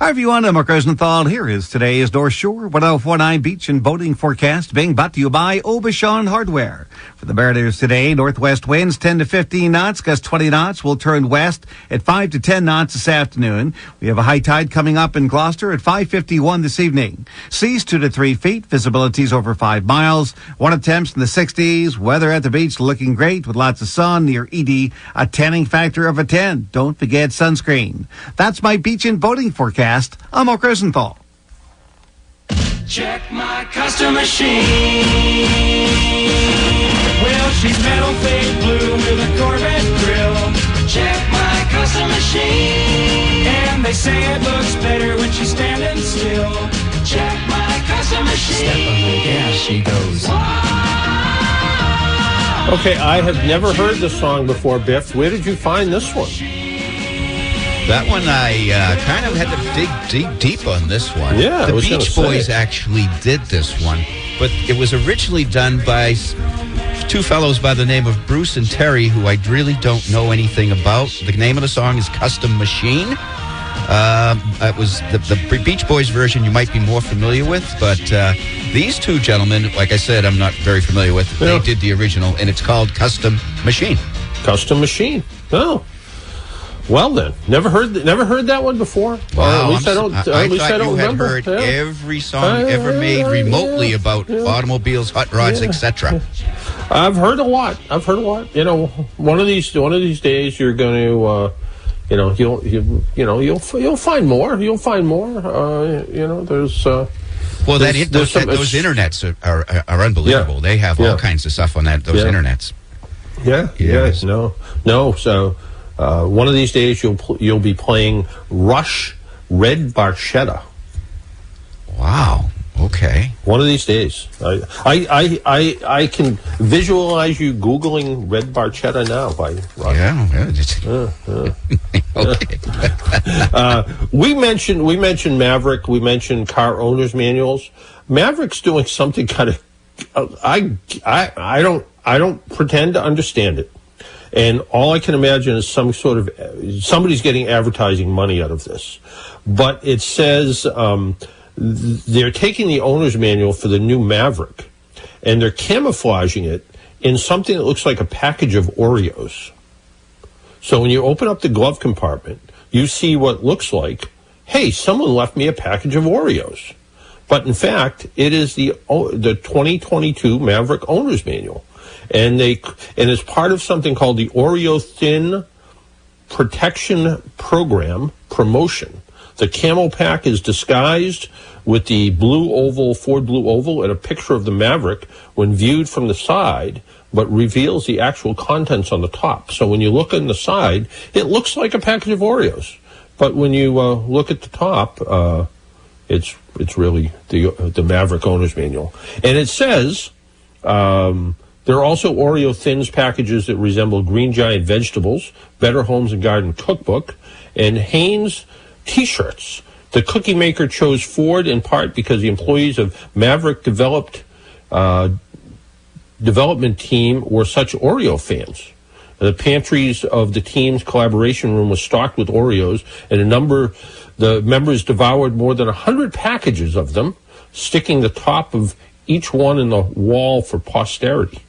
Hi everyone, I'm Mark Rosenthal. Here is today's North Shore ten forty-nine beach and boating forecast being brought to you by Obashan Hardware. For the Mariners today, northwest winds ten to fifteen knots, gust twenty knots. Will turn west at five to ten knots this afternoon. We have a high tide coming up in Gloucester at five fifty-one this evening. Seas two to three feet, visibility is over five miles. Water temps in the sixties, weather at the beach looking great with lots of sun near Edie, a tanning factor of a ten. Don't forget sunscreen. That's my beach and boating forecast. I'm Mark Rosenthal. Check my custom machine. Well, she's metal fade blue with a Corvette grill. Check my custom machine. And they say it looks better when she's standing still. Check my custom machine. Step on the gas, she goes. Wow. Okay, I have never heard this song before, Biff. Where did you find this one? That one, I uh, kind of had to dig deep, deep on this one. Yeah, the Beach Boys actually did this one, but it was originally done by two fellows by the name of Bruce and Terry, who I really don't know anything about. The name of the song is Custom Machine. Um, it was the, the Beach Boys version you might be more familiar with, but uh, these two gentlemen, like I said, I'm not very familiar with. Yeah. They did the original, and it's called Custom Machine. Custom Machine. Oh. Well then, never heard th- never heard that one before. Wow, at least I'm, I don't. I, I at least thought I don't you had remember. Heard yeah. every song I, ever made remotely yeah, about yeah. automobiles, hot rods, yeah. et cetera. I've heard a lot. I've heard a lot. You know, one of these one of these days you're going to, uh, you know, you'll you, you know you'll you'll find more. You'll find more. Uh, you know, there's. Uh, well, there's, that it, those, that, some, those internets are are, are unbelievable. Yeah. They have yeah. all kinds of stuff on that those yeah. internets. Yeah. Yeah. Yes. No. No. So. Uh, one of these days, you'll pl- you'll be playing Rush Red Barchetta. Wow. Okay. One of these days, I I I I, I can visualize you googling Red Barchetta now by Rush. Yeah. yeah. Uh, uh, okay. uh, we mentioned we mentioned Maverick. We mentioned car owners' manuals. Maverick's doing something kind of uh, I I I don't I don't pretend to understand it. And all I can imagine is some sort of somebody's getting advertising money out of this. But it says um, they're taking the owner's manual for the new Maverick, and they're camouflaging it in something that looks like a package of Oreos. So when you open up the glove compartment, you see what looks like, hey, someone left me a package of Oreos. But in fact, it is the the twenty twenty-two Maverick owner's manual. And they and it's part of something called the Oreo Thin Protection Program promotion. The camo pack is disguised with the blue oval, Ford blue oval, and a picture of the Maverick when viewed from the side, but reveals the actual contents on the top. So when you look on the side, it looks like a package of Oreos. But when you uh, look at the top, uh, it's it's really the the Maverick owner's manual, and it says. Um, There are also Oreo Thins packages that resemble Green Giant vegetables, Better Homes and Garden cookbook, and Hanes T-shirts. The cookie maker chose Ford in part because the employees of Maverick developed uh, development team were such Oreo fans. The pantries of the team's collaboration room was stocked with Oreos, and a number the members devoured more than one hundred packages of them, sticking the top of each one in the wall for posterity.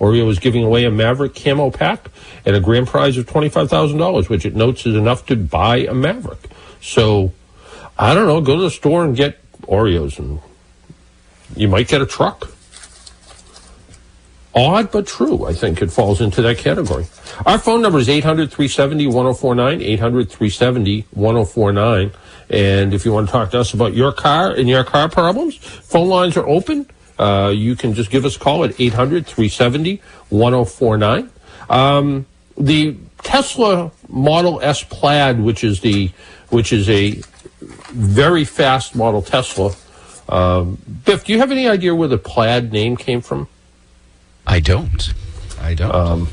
Oreo is giving away a Maverick camo pack and a grand prize of twenty-five thousand dollars, which it notes is enough to buy a Maverick. So, I don't know, go to the store and get Oreos, and you might get a truck. Odd but true, I think it falls into that category. Our phone number is eight hundred, three seven zero, one zero four nine, eight hundred, three seven zero, one zero four nine. And if you want to talk to us about your car and your car problems, phone lines are open. Uh, you can just give us a call at eight hundred, three seven zero, one zero four nine. Um, the Tesla Model S Plaid, which is the, which is a very fast model Tesla. Um, Biff, do you have any idea where the Plaid name came from? I don't. I don't. Um,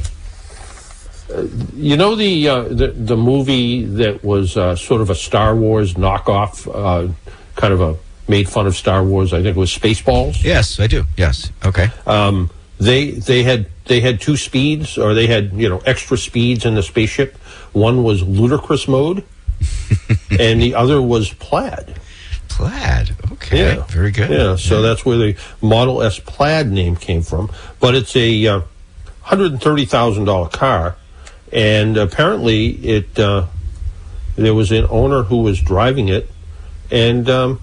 You know the, uh, the the movie that was uh, sort of a Star Wars knockoff, uh, kind of a made fun of Star Wars. I think it was Spaceballs. Yes, I do. Yes. Okay. Um, they they had they had two speeds, or they had you know extra speeds in the spaceship. One was ludicrous mode, and the other was plaid. Plaid. Okay. Yeah. Very good. Yeah. So yeah. That's where the Model S Plaid name came from. But it's a uh, one hundred thirty thousand dollars car. And apparently, it uh, there was an owner who was driving it, and um,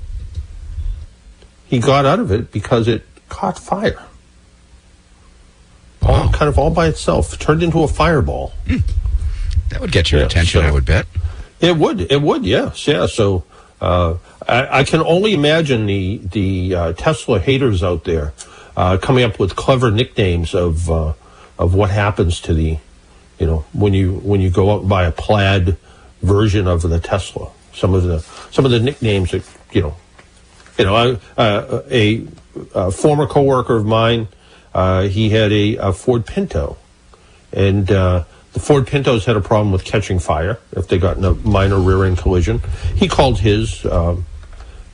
he got out of it because it caught fire. Wow. All, kind of all by itself, turned into a fireball. Mm. That would get your yeah, attention, so, I would bet. It would, it would, yes, yeah. So uh, I, I can only imagine the the uh, Tesla haters out there uh, coming up with clever nicknames of uh, of what happens to the. You know, when you when you go out and buy a plaid version of the Tesla, some of the some of the nicknames that you know, you know, I, uh, a, a former coworker of mine, uh, he had a, a Ford Pinto, and uh, the Ford Pintos had a problem with catching fire if they got in a minor rear-end collision. He called his um,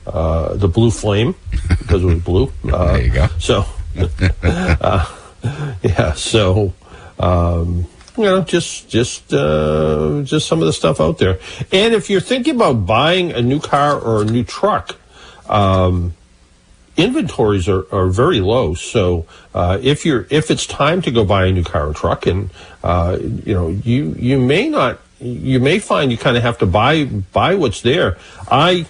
uh, the Blue Flame because it was blue. Uh, there you go. So, uh, yeah, so. Um, You know, just just uh, just some of the stuff out there. And if you're thinking about buying a new car or a new truck, um, inventories are, are very low. So uh, if you're if it's time to go buy a new car or truck, and uh, you know, you you may not you may find you kind of have to buy buy what's there. I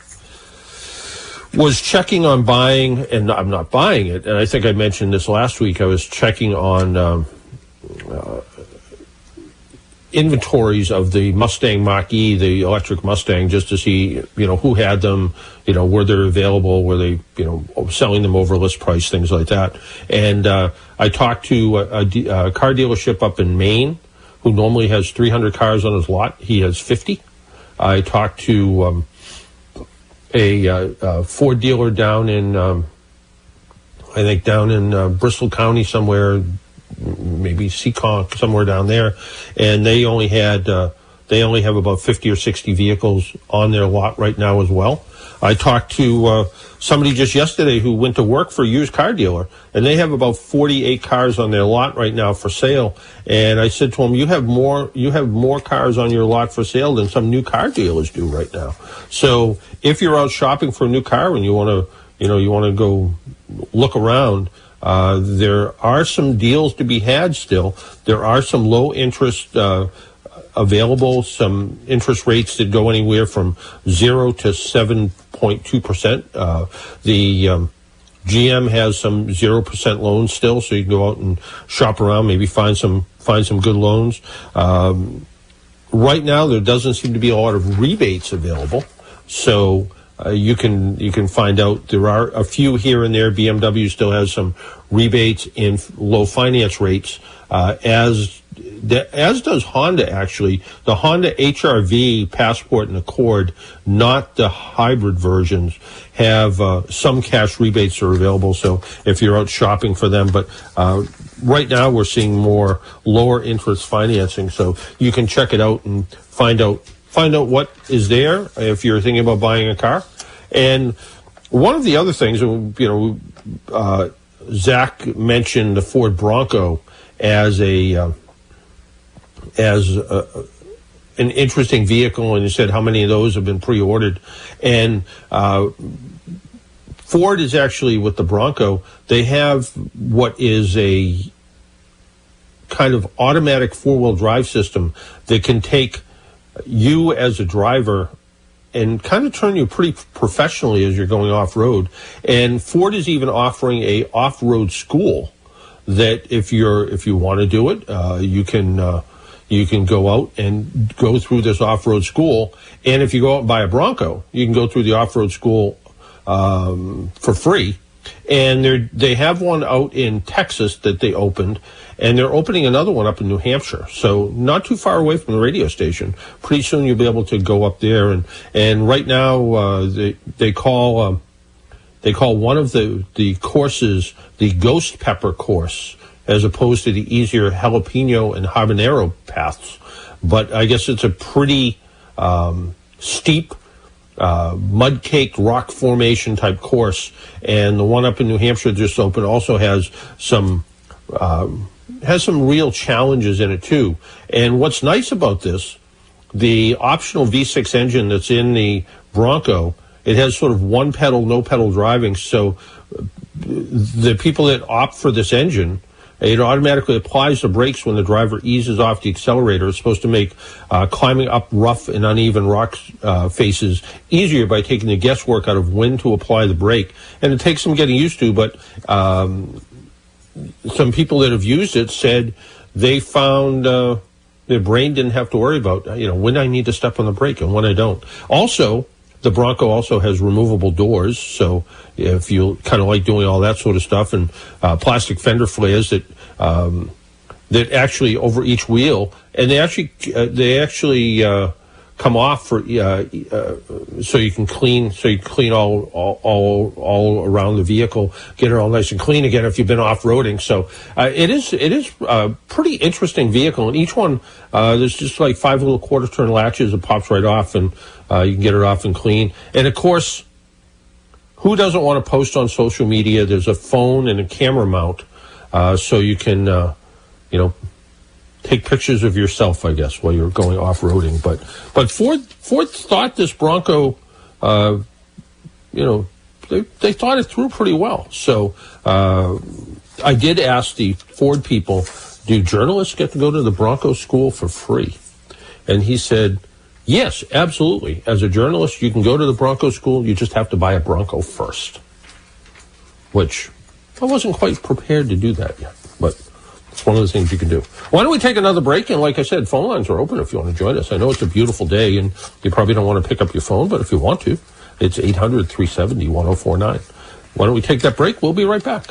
was checking on buying, and I'm not buying it. And I think I mentioned this last week. I was checking on. Um, uh, inventories of the Mustang Mach-E, the electric Mustang, just to see, you know, who had them, you know, were they available, were they, you know, selling them over list price, things like that. And uh, I talked to a, a, a car dealership up in Maine who normally has three hundred cars on his lot. He has fifty. I talked to um, a, a Ford dealer down in, um, I think down in uh, Bristol County somewhere, maybe Seekonk, somewhere down there, and they only had uh, they only have about fifty or sixty vehicles on their lot right now as well. I talked to uh, somebody just yesterday who went to work for a used car dealer, and they have about forty-eight cars on their lot right now for sale. And I said to him, "You have more you have more cars on your lot for sale than some new car dealers do right now. So if you're out shopping for a new car and you want to you know you want to go look around." Uh, there are some deals to be had still. There are some low interest uh, available, some interest rates that go anywhere from zero to seven point two percent. Uh, the um, G M has some zero percent loans still, so you can go out and shop around, maybe find some find some good loans. Um, right now, there doesn't seem to be a lot of rebates available, so... Uh, you can you can find out. There are a few here and there. B M W still has some rebates and f- low finance rates, uh, as the, as does Honda, actually. The Honda H R V, Passport, and Accord, not the hybrid versions, have uh, some cash rebates are available, so if you're out shopping for them. But uh, right now we're seeing more lower interest financing, so you can check it out and find out. Find out what is there if you're thinking about buying a car. And one of the other things, you know, uh, Zach mentioned the Ford Bronco as a uh, as a, an interesting vehicle, and he said how many of those have been pre-ordered. And uh, Ford is actually, with the Bronco, they have what is a kind of automatic four-wheel drive system that can take you as a driver and kind of turn you pretty professionally as you're going off-road. And Ford is even offering a off-road school that if you're if you want to do it, uh, you can uh, you can go out and go through this off-road school. And if you go out and buy a Bronco, you can go through the off-road school um, for free. And they they have one out in Texas that they opened, and they're opening another one up in New Hampshire. So not too far away from the radio station. Pretty soon you'll be able to go up there. And, and right now uh, they they call um, they call one of the, the courses the Ghost Pepper course. as opposed to the easier jalapeno and habanero paths. But I guess it's a pretty um, steep uh, mud-caked rock formation type course. And the one up in New Hampshire just opened also has some uh, has some real challenges in it too. And what's nice about this, the optional V six engine that's in the Bronco, it has sort of one pedal, no pedal driving. So the people that opt for this engine, it automatically applies the brakes when the driver eases off the accelerator. It's supposed to make uh, climbing up rough and uneven rock uh, faces easier by taking the guesswork out of when to apply the brake. And it takes some getting used to, but um, some people that have used it said they found uh, their brain didn't have to worry about, you know, when I need to step on the brake and when I don't. Also, the Bronco also has removable doors, so if you kind of like doing all that sort of stuff, and uh, plastic fender flares that um, that actually over each wheel, and they actually uh, they actually uh, come off for uh, uh, so you can clean so you clean all, all all all around the vehicle, get it all nice and clean again if you've been off roading. So uh, it is it is a pretty interesting vehicle, and each one uh, there's just like five little quarter turn latches that pops right off, and Uh, you can get it off and clean. And, of course, who doesn't want to post on social media? There's a phone and a camera mount, uh, so you can, uh, you know, take pictures of yourself, I guess, while you're going off-roading. But but Ford Ford thought this Bronco, uh, you know, they, they thought it through pretty well. So uh, I did ask the Ford people, do journalists get to go to the Bronco school for free? And he said, yes, absolutely. As a journalist, you can go to the Bronco school. You just have to buy a Bronco first, which I wasn't quite prepared to do that yet, but it's one of the things you can do. Why don't we take another break? And like I said, phone lines are open if you want to join us. I know it's a beautiful day, and you probably don't want to pick up your phone, but if you want to, it's eight hundred, three seventy, ten forty-nine. Why don't we take that break? We'll be right back.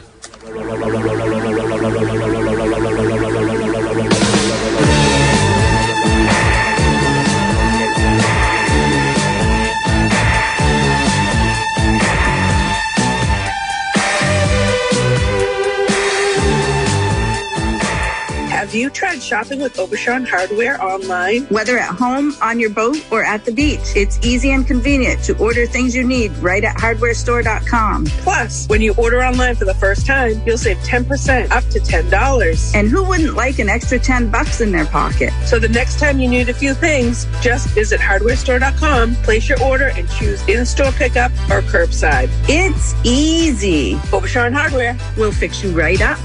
Have you tried shopping with Obashan Hardware online? Whether at home, on your boat, or at the beach, it's easy and convenient to order things you need right at hardware store dot com. Plus, when you order online for the first time, you'll save ten percent up to ten dollars. And who wouldn't like an extra ten bucks in their pocket? So the next time you need a few things, just visit hardware store dot com, place your order, and choose in-store pickup or curbside. It's easy. Obashan Hardware will fix you right up.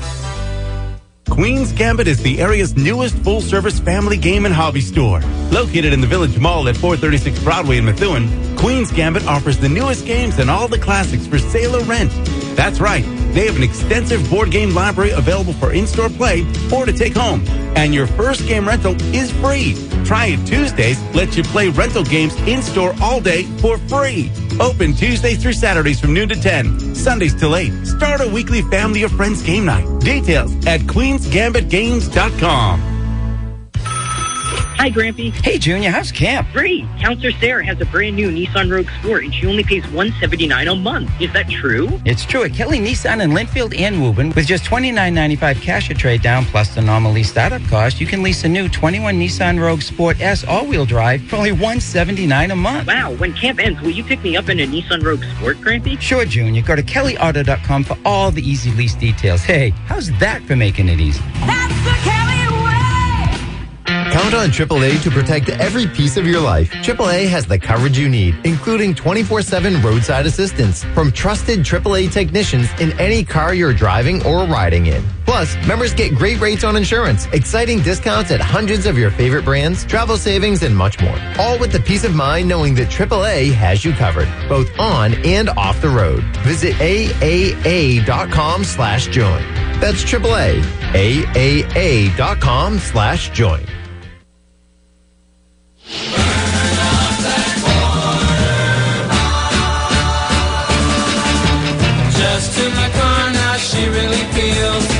Queen's Gambit is the area's newest full-service family game and hobby store. Located in the Village Mall at four thirty-six Broadway in Methuen, Queen's Gambit offers the newest games and all the classics for sale or rent. That's right. They have an extensive board game library available for in-store play or to take home. And your first game rental is free. Try It Tuesdays lets you play rental games in-store all day for free. Open Tuesdays through Saturdays from noon to ten, Sundays till eight. Start a weekly family or friends game night. Details at queens gambit games dot com. Hi, Grampy. Hey, Junior. How's camp? Great. Counselor Sarah has a brand new Nissan Rogue Sport, and she only pays one hundred seventy-nine dollars a month. Is that true? It's true at Kelly Nissan in Linfield and Woburn. With just twenty-nine ninety-five cash or trade down plus the normal lease startup cost, you can lease a new twenty-one Nissan Rogue Sport S all-wheel drive for only one hundred seventy-nine dollars a month. Wow. When camp ends, will you pick me up in a Nissan Rogue Sport, Grampy? Sure, Junior. Go to kelly auto dot com for all the easy lease details. Hey, how's that for making it easy? That's the Kelly! Count on triple A to protect every piece of your life. triple A has the coverage you need, including twenty-four seven roadside assistance from trusted triple A technicians in any car you're driving or riding in. Plus, members get great rates on insurance, exciting discounts at hundreds of your favorite brands, travel savings, and much more. All with the peace of mind knowing that triple A has you covered, both on and off the road. Visit A A A dot com slash join. That's triple A. A A A dot com slash join.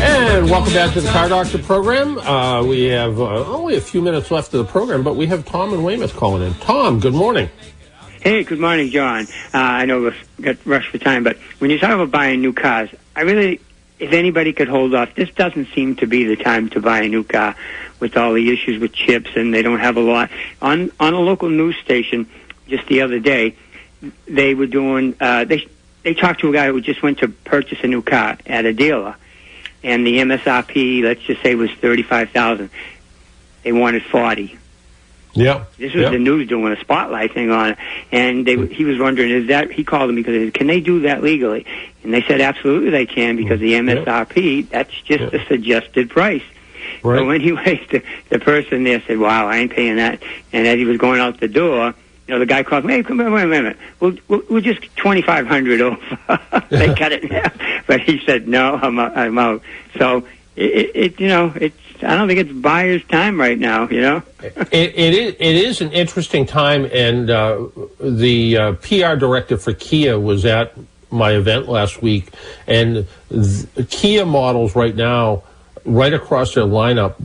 And welcome back to the Car Doctor program. Uh, we have uh, only a few minutes left of the program, but we have Tom in Weymouth calling in. Tom, good morning. Hey, good morning, John. Uh, I know we've got rushed for time, but when you talk about buying new cars, I really if anybody could hold off, this doesn't seem to be the time to buy a new car with all the issues with chips, and they don't have a lot. On on a local news station just the other day, they were doing, uh, they they talked to a guy who just went to purchase a new car at a dealer, and the M S R P, let's just say, was thirty-five thousand dollars. They wanted forty thousand dollars. Yeah, this was yep. the news doing a spotlight thing on it, and they, he was wondering, is that, he called them because he said, can they do that legally? And they said, absolutely they can, because the M S R P, yep. that's just yep. the suggested price. Right. So anyway, the, the person there said, wow, I ain't paying that. And as he was going out the door, you know, the guy called me, hey, come on, wait a minute, we'll, we'll, we'll just twenty-five hundred dollars over. They cut it in half. But he said, no, I'm out. I'm out. So it, it, you know, it's, I don't think it's buyer's time right now, you know? it, it, is, it is an interesting time, and uh, the uh, P R director for Kia was at my event last week, and the Kia models right now, right across their lineup,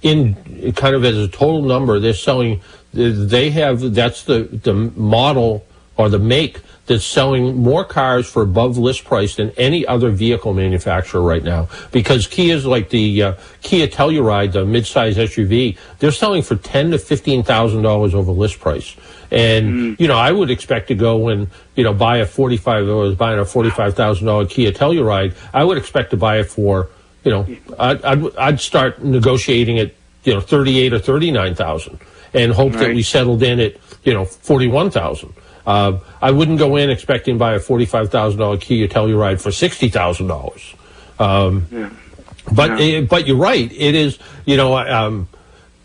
in kind of as a total number, they're selling, they have, that's the, the model or the make that's selling more cars for above list price than any other vehicle manufacturer right now. Because Kia's, like the uh, Kia Telluride, the midsize S U V, they're selling for ten to fifteen thousand dollars over list price. And mm-hmm. you know, I would expect to go and, you know, buy a forty-five. I was buying a forty-five thousand dollar Kia Telluride. I would expect to buy it for, you know, I'd I'd, I'd start negotiating at, you know, thirty-eight or thirty-nine thousand, and hope right. that we settled in at, you know, forty-one thousand. Uh, I wouldn't go in expecting to buy a forty-five thousand dollar Kia Telluride for sixty thousand dollars. Um, yeah. But yeah. It, but you're right. It is, you know, um,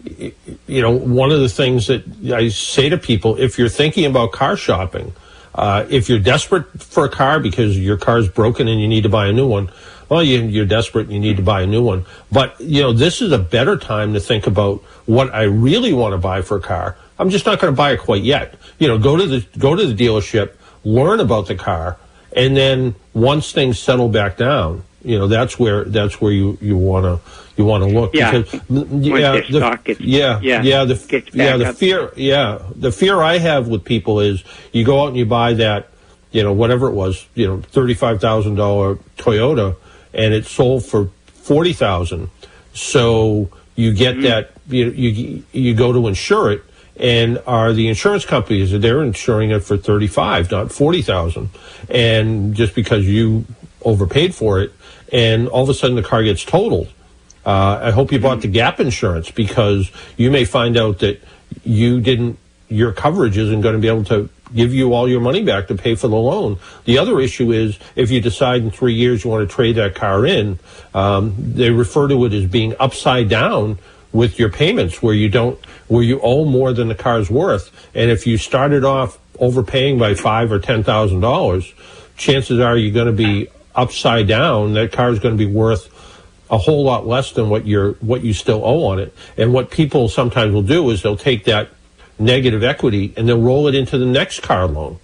you know, one of the things that I say to people, if you're thinking about car shopping, uh, if you're desperate for a car because your car's broken and you need to buy a new one, well, you, you're desperate and you need to buy a new one. But, you know, this is a better time to think about what I really want to buy for a car. I'm just not going to buy it quite yet. You know, go to the go to the dealership, learn about the car, and then once things settle back down, you know, that's where that's where you you want to you want to look. Yeah, because, yeah, the, stock gets, yeah, yeah, yeah, the yeah the fear up. yeah the fear I have with people is you go out and you buy that, you know, whatever it was, you know, thirty-five thousand dollar Toyota, and it sold for forty thousand dollars. So you get mm-hmm. that you, you you go to insure it. And are the insurance companies, they're insuring it for thirty-five, not forty thousand, and just because you overpaid for it, and all of a sudden the car gets totaled. Uh, I hope you bought the gap insurance, because you may find out that you didn't, your coverage isn't going to be able to give you all your money back to pay for the loan. The other issue is if you decide in three years you want to trade that car in, um, they refer to it as being upside down with your payments, where you don't, where you owe more than the car's worth. And if you started off overpaying by five or ten thousand dollars, chances are you're going to be upside down. That car is going to be worth a whole lot less than what you're, what you still owe on it. And what people sometimes will do is they'll take that negative equity and they'll roll it into the next car loan,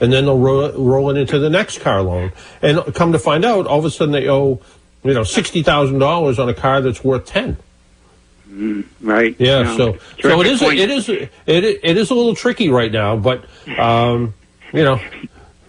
and then they'll roll, roll it into the next car loan, and come to find out, all of a sudden they owe, you know, sixty thousand dollars on a car that's worth ten. Mm, right. Yeah. No. So, so it is. A, it is. A, it it is a little tricky right now, but um, you know,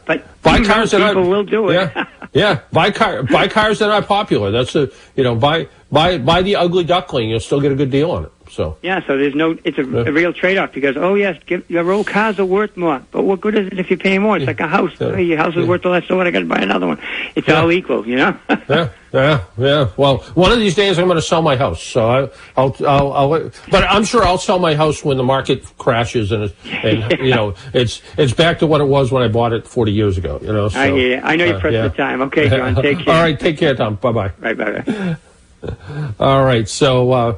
but buy cars that people are, will do it. Yeah. Yeah. Buy car. Buy cars that are popular. That's a, you know, buy buy buy the ugly duckling. You'll still get a good deal on it. So yeah. So there's no. It's a, yeah. a real trade off because oh yes, give, your old cars are worth more, but what good is it if you're paying more? It's like a house. Yeah. Hey, your house is yeah. worth less, so what? I got to buy another one. It's yeah. all equal, you know. yeah. Yeah, yeah. Well, one of these days I'm going to sell my house. So I, I'll, I'll, I'll, but I'm sure I'll sell my house when the market crashes and, and yeah. you know, it's it's back to what it was when I bought it forty years ago. You know. So, I hear you. I know you're uh, pressed yeah. for time. Okay, John. Take care. All right. Take care, Tom. Bye bye. Bye bye. All right. So, uh,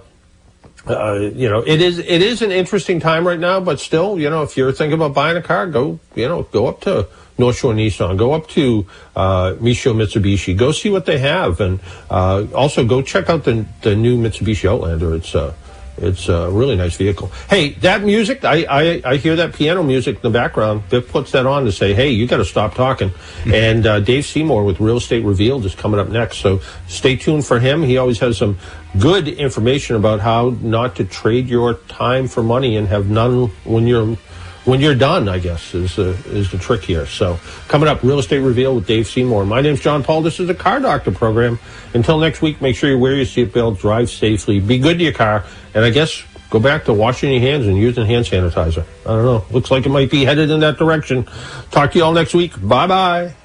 uh, you know, it is it is an interesting time right now, but still, you know, if you're thinking about buying a car, go, you know, go up to North Shore Nissan, go up to uh, Michio Mitsubishi, go see what they have, and uh, also go check out the the new Mitsubishi Outlander. It's a uh, it's a really nice vehicle. Hey, that music, I, I, I hear that piano music in the background. Biff puts that on to say, hey, you got to stop talking. And uh, Dave Seymour with Real Estate Revealed is coming up next, so stay tuned for him. He always has some good information about how not to trade your time for money and have none when you're when you're done, I guess, is the, is the trick here. So coming up, Real Estate Revealed with Dave Seymour. My name's John Paul. This is the Car Doctor program. Until next week, make sure you wear your seatbelt, drive safely, be good to your car, and I guess go back to washing your hands and using hand sanitizer. I don't know. Looks like it might be headed in that direction. Talk to you all next week. Bye-bye.